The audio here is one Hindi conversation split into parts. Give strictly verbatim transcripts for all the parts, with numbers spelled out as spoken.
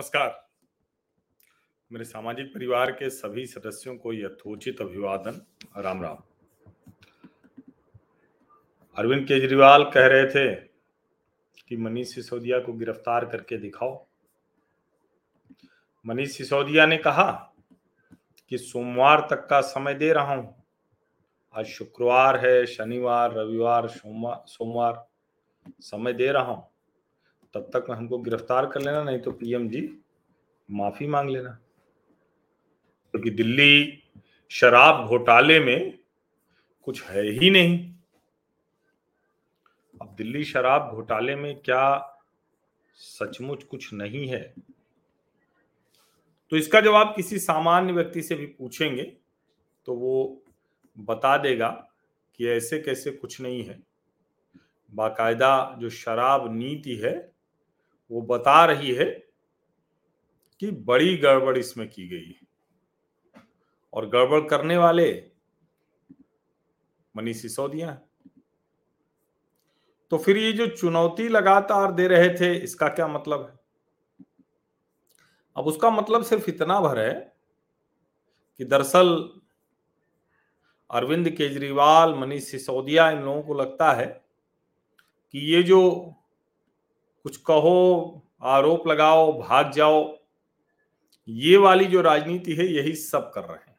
नमस्कार। मेरे सामाजिक परिवार के सभी सदस्यों को यथोचित अभिवादन, राम राम। अरविंद केजरीवाल कह रहे थे कि मनीष सिसोदिया को गिरफ्तार करके दिखाओ। मनीष सिसोदिया ने कहा कि सोमवार तक का समय दे रहा हूं। आज शुक्रवार है, शनिवार, रविवार, सोमवार सोमवार समय दे रहा हूं, तब तक हमको गिरफ्तार कर लेना, नहीं तो पीएम जी माफी मांग लेना। क्योंकि तो दिल्ली शराब घोटाले में कुछ है ही नहीं। अब दिल्ली शराब घोटाले में क्या सचमुच कुछ नहीं है? तो इसका जवाब किसी सामान्य व्यक्ति से भी पूछेंगे तो वो बता देगा कि ऐसे कैसे कुछ नहीं है। बाकायदा जो शराब नीति है वो बता रही है कि बड़ी गड़बड़ इसमें की गई है, और गड़बड़ करने वाले मनीष सिसोदिया। तो फिर ये जो चुनौती लगातार दे रहे थे, इसका क्या मतलब है? अब उसका मतलब सिर्फ इतना भर है कि दरअसल अरविंद केजरीवाल, मनीष सिसोदिया, इन लोगों को लगता है कि ये जो कुछ कहो, आरोप लगाओ, भाग जाओ, ये वाली जो राजनीति है यही सब कर रहे हैं,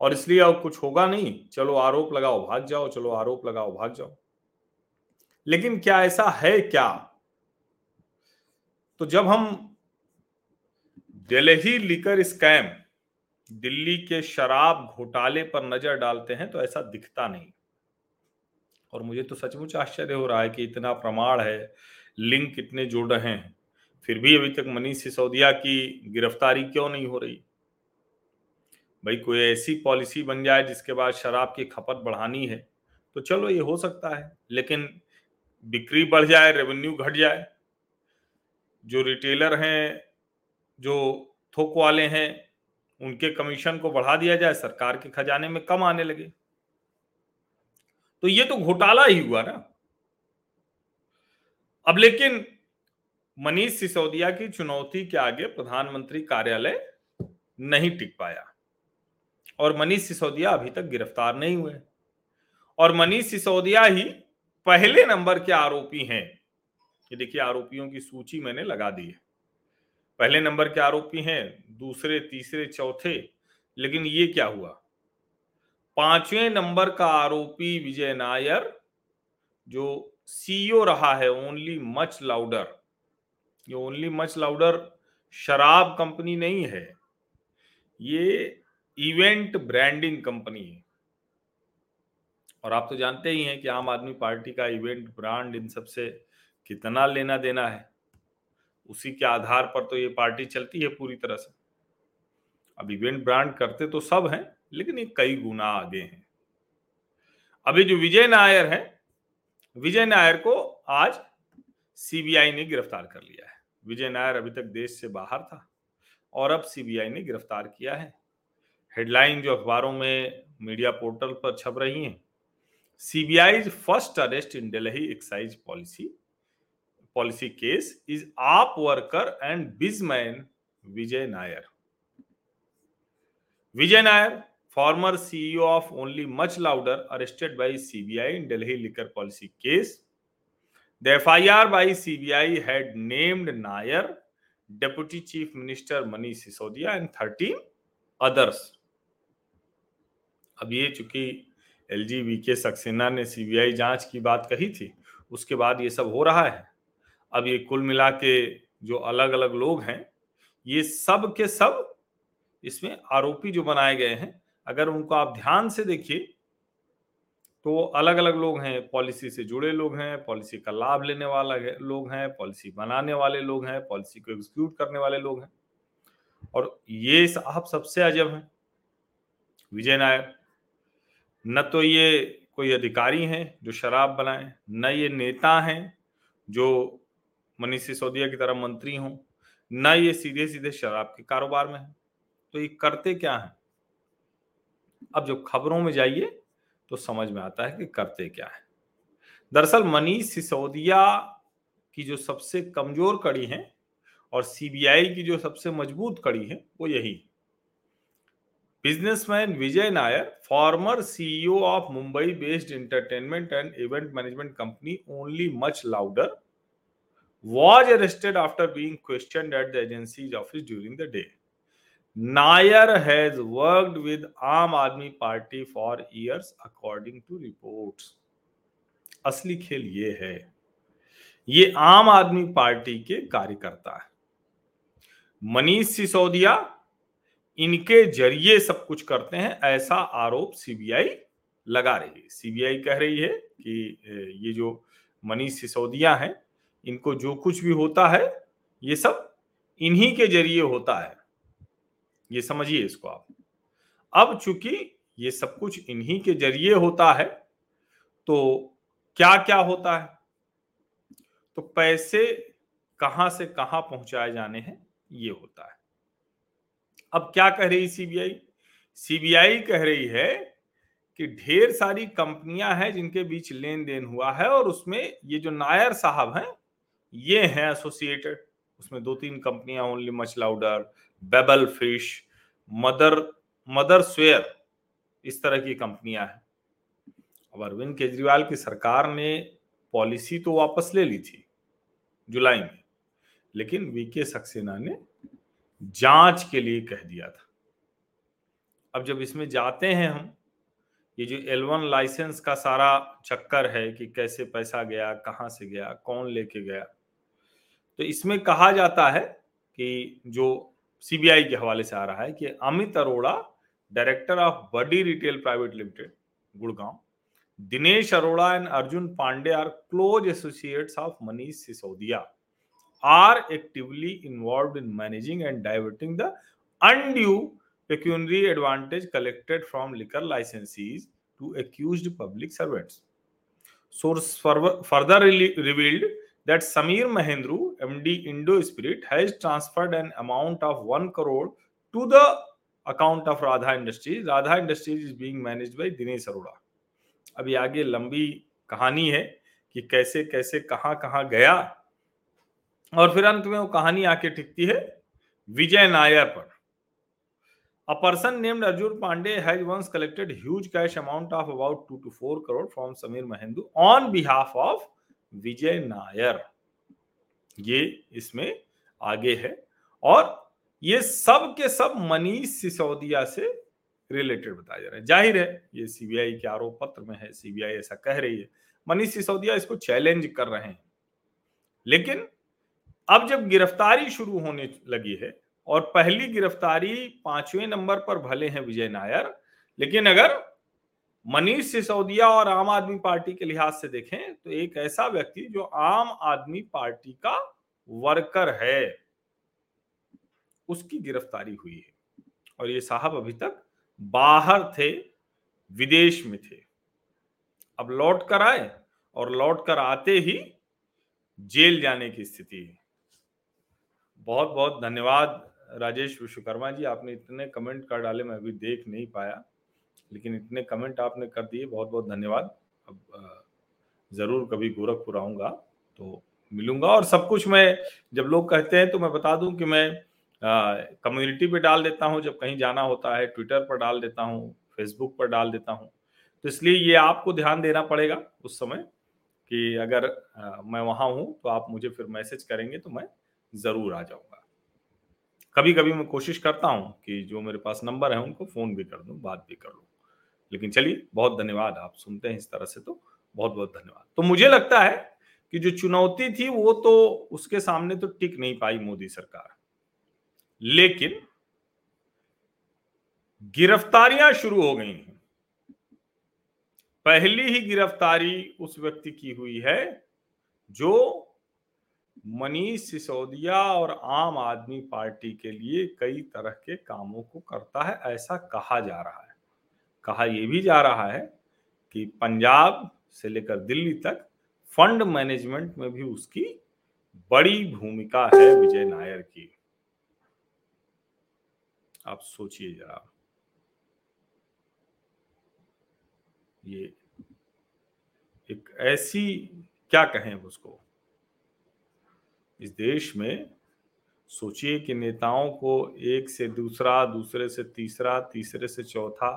और इसलिए अब कुछ होगा नहीं, चलो आरोप लगाओ भाग जाओ, चलो आरोप लगाओ भाग जाओ। लेकिन क्या ऐसा है क्या? तो जब हम दिल्ली लिकर स्कैम, दिल्ली के शराब घोटाले पर नजर डालते हैं तो ऐसा दिखता नहीं। और मुझे तो सचमुच आश्चर्य हो रहा है कि इतना प्रमाण है, लिंक इतने जुड़ रहे हैं, फिर भी अभी तक मनीष सिसोदिया की गिरफ्तारी क्यों नहीं हो रही? भाई कोई ऐसी पॉलिसी बन जाए जिसके बाद शराब की खपत बढ़ानी है तो चलो ये हो सकता है, लेकिन बिक्री बढ़ जाए, रेवेन्यू घट जाए, जो रिटेलर हैं, जो थोक वाले हैं, उनके कमीशन को बढ़ा दिया जाए, सरकार के खजाने में कम आने लगे। तो ये तो घोटाला ही हुआ ना। अब लेकिन मनीष सिसोदिया की चुनौती के आगे प्रधानमंत्री कार्यालय नहीं टिक पाया, और मनीष सिसोदिया अभी तक गिरफ्तार नहीं हुए, और मनीष सिसोदिया ही पहले नंबर के आरोपी हैं। ये देखिए, आरोपियों की सूची मैंने लगा दी है। पहले नंबर के आरोपी हैं, दूसरे, तीसरे, चौथे, लेकिन ये क्या हुआ? पांचवें नंबर का आरोपी विजय नायर, जो सीईओ रहा है ओनली मच लाउडर। ये ओनली मच लाउडर शराब कंपनी नहीं है, ये इवेंट ब्रांडिंग कंपनी है। और आप तो जानते ही हैं कि आम आदमी पार्टी का इवेंट ब्रांड, इन सब से कितना लेना देना है, उसी के आधार पर तो ये पार्टी चलती है पूरी तरह से। अब इवेंट ब्रांड करते तो सब हैं, लेकिन ये कई गुना आगे हैं। अभी जो विजय नायर है, विजय नायर को आज सीबीआई ने गिरफ्तार कर लिया है। विजय नायर अभी तक देश से बाहर था और अब सीबीआई ने गिरफ्तार किया है। हेडलाइन जो अखबारों में, मीडिया पोर्टल पर छप रही है, CBI first arrest in Delhi excise policy policy case is AAP worker and businessman Vijay Nair. Vijay Nair, former CEO of only much louder, arrested by CBI in Delhi liquor policy case. The F I R by C B I had named Nair, Deputy Chief Minister Manish Sisodia and thirteen others. अब ये चूंकि एलजी वीके सक्सेना ने सीबीआई जांच की बात कही थी, उसके बाद ये सब हो रहा है। अब ये कुल मिला के जो अलग अलग लोग हैं, ये सब के सब इसमें आरोपी जो बनाए गए हैं, अगर उनको आप ध्यान से देखिए तो अलग अलग लोग हैं। पॉलिसी से जुड़े लोग हैं, पॉलिसी का लाभ लेने वाला है लोग हैं, पॉलिसी बनाने वाले लोग हैं, पॉलिसी को एग्जीक्यूट करने वाले लोग हैं, और ये साहब सबसे अजब हैं। विजय नायर न तो ये कोई अधिकारी हैं जो शराब बनाए, न ये नेता हैं जो मनीष सिसोदिया की तरह मंत्री हों, न ये सीधे सीधे शराब के कारोबार में हैं। तो ये करते क्या हैं? अब जब खबरों में जाइए तो समझ में आता है कि करते क्या है। दरअसल मनीष सिसोदिया की जो सबसे कमजोर कड़ी है और सीबीआई की जो सबसे मजबूत कड़ी है वो यही। Businessman Vijay Nair, former CEO of Mumbai based entertainment and event management company Only much Louder, was arrested after being questioned at the agency's office during the day. Nair has worked with Aam Aadmi Party for years, according to reports. असली खेल ये है, ये आम आदमी पार्टी के कार्यकर्ता है। मनीष सिसोदिया इनके जरिए सब कुछ करते हैं, ऐसा आरोप सीबीआई लगा रही है। सीबीआई कह रही है कि ये जो मनीष सिसोदिया हैं, इनको जो कुछ भी होता है ये सब इन्हीं के जरिए होता है। ये समझिए इसको आप। अब चूंकि ये सब कुछ इन्हीं के जरिए होता है तो क्या क्या होता है, तो पैसे कहां से कहां पहुंचाए जाने हैं ये होता है। अब क्या कह रही सीबीआई? सीबीआई कह रही है कि ढेर सारी कंपनियां हैं जिनके बीच लेन देन हुआ है और उसमें ये जो नायर साहब हैं ये हैं एसोसिएटेड। उसमें दो तीन कंपनियां, Only much Louder, Babble Fish, Mother Mother Swear, इस तरह की कंपनियां हैं। अब अरविंद केजरीवाल की सरकार ने पॉलिसी तो वापस ले ली थी जुलाई में, लेकिन वीके सक्सेना ने जांच के लिए कह दिया था। अब जब इसमें जाते हैं हम, ये जो एल वन लाइसेंस का सारा चक्कर है कि कैसे पैसा गया, कहां से गया, कौन लेके गया, तो इसमें कहा जाता है कि जो सीबीआई के हवाले से आ रहा है कि Amit Arora director of Buddy Retail private limited Gurgaon, Dinesh Arora and Arjun Pandey are close associates of Manish Sisodia, are actively involved in managing and diverting the undue pecuniary advantage collected from liquor licensees to accused public servants. Source further revealed that Samir Mahendru, M D Indo Spirit, has transferred an amount of one crore to the account of Radha Industries. Radha Industries is being managed by Dinesh Arora. अभी आगे लंबी कहानी है कि कैसे कैसे कहाँ कहाँ गया, और फिर अंत में वो कहानी आके टिकती है विजय नायर पर। A person named Arjun Pandey has once collected huge cash amount of about two to four crore from Samir Mahendru on behalf of Vijay Nair. ये इसमें आगे है और ये सब के सब मनीष सिसोदिया से रिलेटेड बताया जा रहा है। जाहिर है ये सीबीआई के आरोप पत्र में है, सीबीआई ऐसा कह रही है। मनीष सिसोदिया इसको चैलेंज कर रहे हैं, लेकिन अब जब गिरफ्तारी शुरू होने लगी है और पहली गिरफ्तारी पांचवें नंबर पर भले हैं विजय नायर, लेकिन अगर मनीष सिसोदिया और आम आदमी पार्टी के लिहाज से देखें तो एक ऐसा व्यक्ति जो आम आदमी पार्टी का वर्कर है उसकी गिरफ्तारी हुई है, और ये साहब अभी तक बाहर थे, विदेश में थे। अब लौट कर आए और लौट कर आते ही जेल जाने की स्थिति है। बहुत बहुत धन्यवाद राजेश विश्वकर्मा जी, आपने इतने कमेंट कर डाले, मैं अभी देख नहीं पाया लेकिन इतने कमेंट आपने कर दिए, बहुत बहुत धन्यवाद। अब ज़रूर कभी गोरखपुर आऊँगा तो मिलूँगा और सब कुछ मैं, जब लोग कहते हैं तो मैं बता दूं कि मैं कम्युनिटी पे डाल देता हूं, जब कहीं जाना होता है ट्विटर पर डाल देता हूँ, फेसबुक पर डाल देता हूँ, तो इसलिए ये आपको ध्यान देना पड़ेगा उस समय कि अगर आ, मैं वहाँ हूँ तो आप मुझे फिर मैसेज करेंगे तो मैं जरूर आ जाऊंगा। कभी कभी मैं कोशिश करता हूं कि जो मेरे पास नंबर है उनको फोन भी कर दूं, बात भी कर लूं, लेकिन चलिए बहुत धन्यवाद। आप सुनते हैं इस तरह से तो बहुत बहुत धन्यवाद। तो मुझे लगता है कि जो चुनौती थी वो तो उसके सामने तो टिक नहीं पाई मोदी सरकार, लेकिन गिरफ्तारियां शुरू हो गई हैं। पहली ही गिरफ्तारी उस व्यक्ति की हुई है जो मनीष सिसोदिया और आम आदमी पार्टी के लिए कई तरह के कामों को करता है, ऐसा कहा जा रहा है। कहा यह भी जा रहा है कि पंजाब से लेकर दिल्ली तक फंड मैनेजमेंट में भी उसकी बड़ी भूमिका है विजय नायर की। आप सोचिए जरा, ये एक ऐसी, क्या कहें उसको, इस देश में सोचिए कि नेताओं को एक से दूसरा, दूसरे से तीसरा, तीसरे से चौथा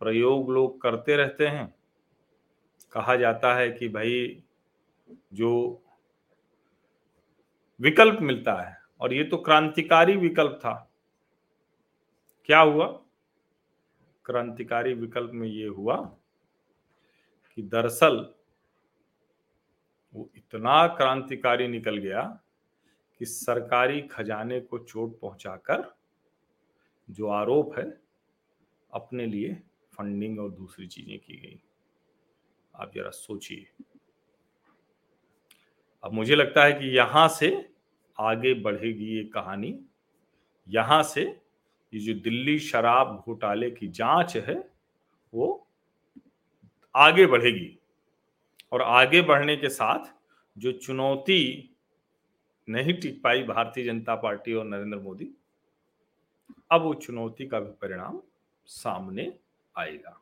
प्रयोग लोग करते रहते हैं। कहा जाता है कि भाई जो विकल्प मिलता है, और ये तो क्रांतिकारी विकल्प था, क्या हुआ? क्रांतिकारी विकल्प में ये हुआ कि दरअसल वो इतना क्रांतिकारी निकल गया कि सरकारी खजाने को चोट पहुंचाकर जो आरोप है अपने लिए फंडिंग और दूसरी चीजें की गई। आप जरा सोचिए। अब मुझे लगता है कि यहां से आगे बढ़ेगी ये कहानी। यहां से ये जो दिल्ली शराब घोटाले की जांच है वो आगे बढ़ेगी, और आगे बढ़ने के साथ जो चुनौती नहीं टिक पाई भारतीय जनता पार्टी और नरेंद्र मोदी, अब वो चुनौती का भी परिणाम सामने आएगा।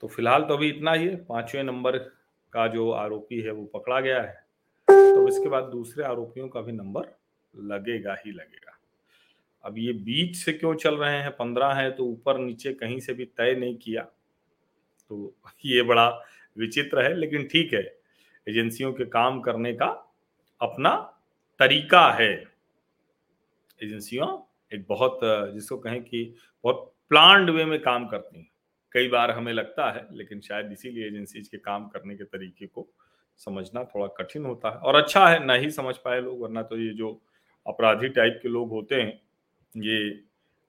तो फिलहाल तो अभी इतना ही है। पांचवें नंबर का जो आरोपी है वो पकड़ा गया है, तो इसके बाद दूसरे आरोपियों का भी नंबर लगेगा ही लगेगा। अब ये बीच से क्यों चल रहे हैं, पंद्रह है तो ऊपर नीचे कहीं से भी तय नहीं किया, तो ये बड़ा विचित्र है। लेकिन ठीक है, एजेंसियों के काम करने का अपना तरीका है। एजेंसियां एक बहुत, जिसको कहें कि बहुत प्लान्ड वे में काम करती हैं, कई बार हमें लगता है, लेकिन शायद इसीलिए एजेंसीज के काम करने के तरीके को समझना थोड़ा कठिन होता है। और अच्छा है ना ही समझ पाए लोग, वरना तो ये जो अपराधी टाइप के लोग होते हैं ये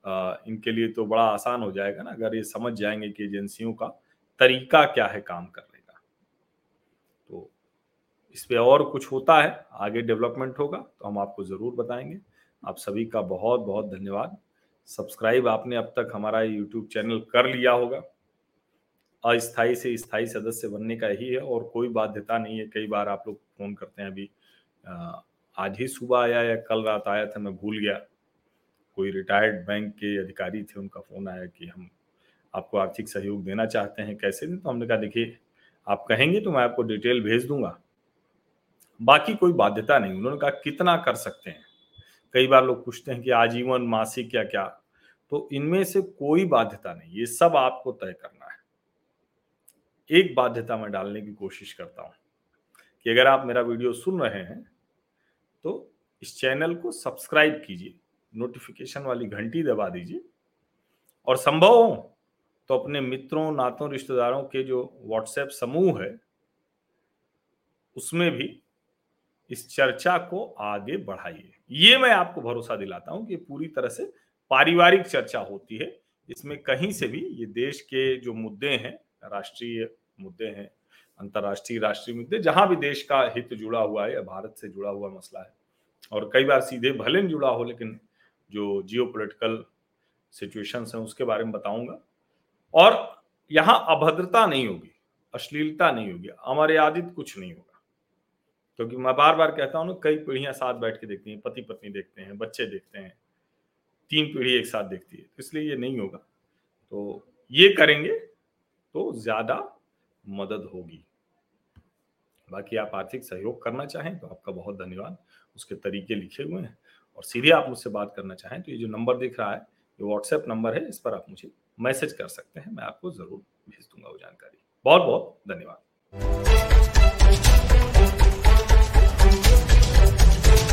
आ, इनके लिए तो बड़ा आसान हो जाएगा ना, अगर ये समझ जाएंगे कि एजेंसियों का तरीका क्या है काम करने। इस पे और कुछ होता है, आगे डेवलपमेंट होगा तो हम आपको ज़रूर बताएंगे। आप सभी का बहुत बहुत धन्यवाद। सब्सक्राइब आपने अब तक हमारा यूट्यूब चैनल कर लिया होगा। अस्थायी से स्थायी सदस्य बनने का यही है, और कोई बाध्यता नहीं है। कई बार आप लोग फ़ोन करते हैं, अभी आज ही सुबह आया या कल रात आया था, मैं भूल गया, कोई रिटायर्ड बैंक के अधिकारी थे, उनका फ़ोन आया कि हम आपको आर्थिक सहयोग देना चाहते हैं, कैसे दें? तो हमने कहा देखिए आप कहेंगे तो मैं आपको डिटेल भेज दूंगा, बाकी कोई बाध्यता नहीं। उन्होंने कहा कितना कर सकते हैं। कई बार लोग पूछते हैं कि आजीवन, मासिक, क्या क्या, तो इनमें से कोई बाध्यता नहीं, ये सब आपको तय करना है। एक बाध्यता मैं डालने की कोशिश करता हूं कि अगर आप मेरा वीडियो सुन रहे हैं तो इस चैनल को सब्सक्राइब कीजिए, नोटिफिकेशन वाली घंटी दबा दीजिए, और संभव हो तो अपने मित्रों, नातों, रिश्तेदारों के जो व्हाट्सएप समूह है उसमें भी इस चर्चा को आगे बढ़ाइए। ये मैं आपको भरोसा दिलाता हूं कि पूरी तरह से पारिवारिक चर्चा होती है, इसमें कहीं से भी ये देश के जो मुद्दे हैं, राष्ट्रीय मुद्दे हैं, अंतर्राष्ट्रीय, राष्ट्रीय मुद्दे, जहां भी देश का हित जुड़ा हुआ है या भारत से जुड़ा हुआ मसला है, और कई बार सीधे भले ही जुड़ा हो, लेकिन जो जियोपॉलिटिकल सिचुएशंस हैं उसके बारे में बताऊंगा। और यहाँ अभद्रता नहीं होगी, अश्लीलता नहीं होगी, अमर्यादित कुछ नहीं होगा, क्योंकि मैं बार बार कहता हूँ ना, कई पीढ़ियां साथ बैठ के देखती हैं, पति पत्नी देखते हैं, बच्चे देखते हैं, तीन पीढ़ी एक साथ देखती है, तो इसलिए ये नहीं होगा। तो ये करेंगे तो ज्यादा मदद होगी। बाकी आप आर्थिक सहयोग करना चाहें तो आपका बहुत धन्यवाद, उसके तरीके लिखे हुए हैं। और सीधे आप मुझसे बात करना चाहें तो ये जो नंबर दिख रहा है ये व्हाट्सएप नंबर है, इस पर आप मुझे मैसेज कर सकते हैं, मैं आपको जरूर भेज दूंगा वो जानकारी। बहुत बहुत धन्यवाद।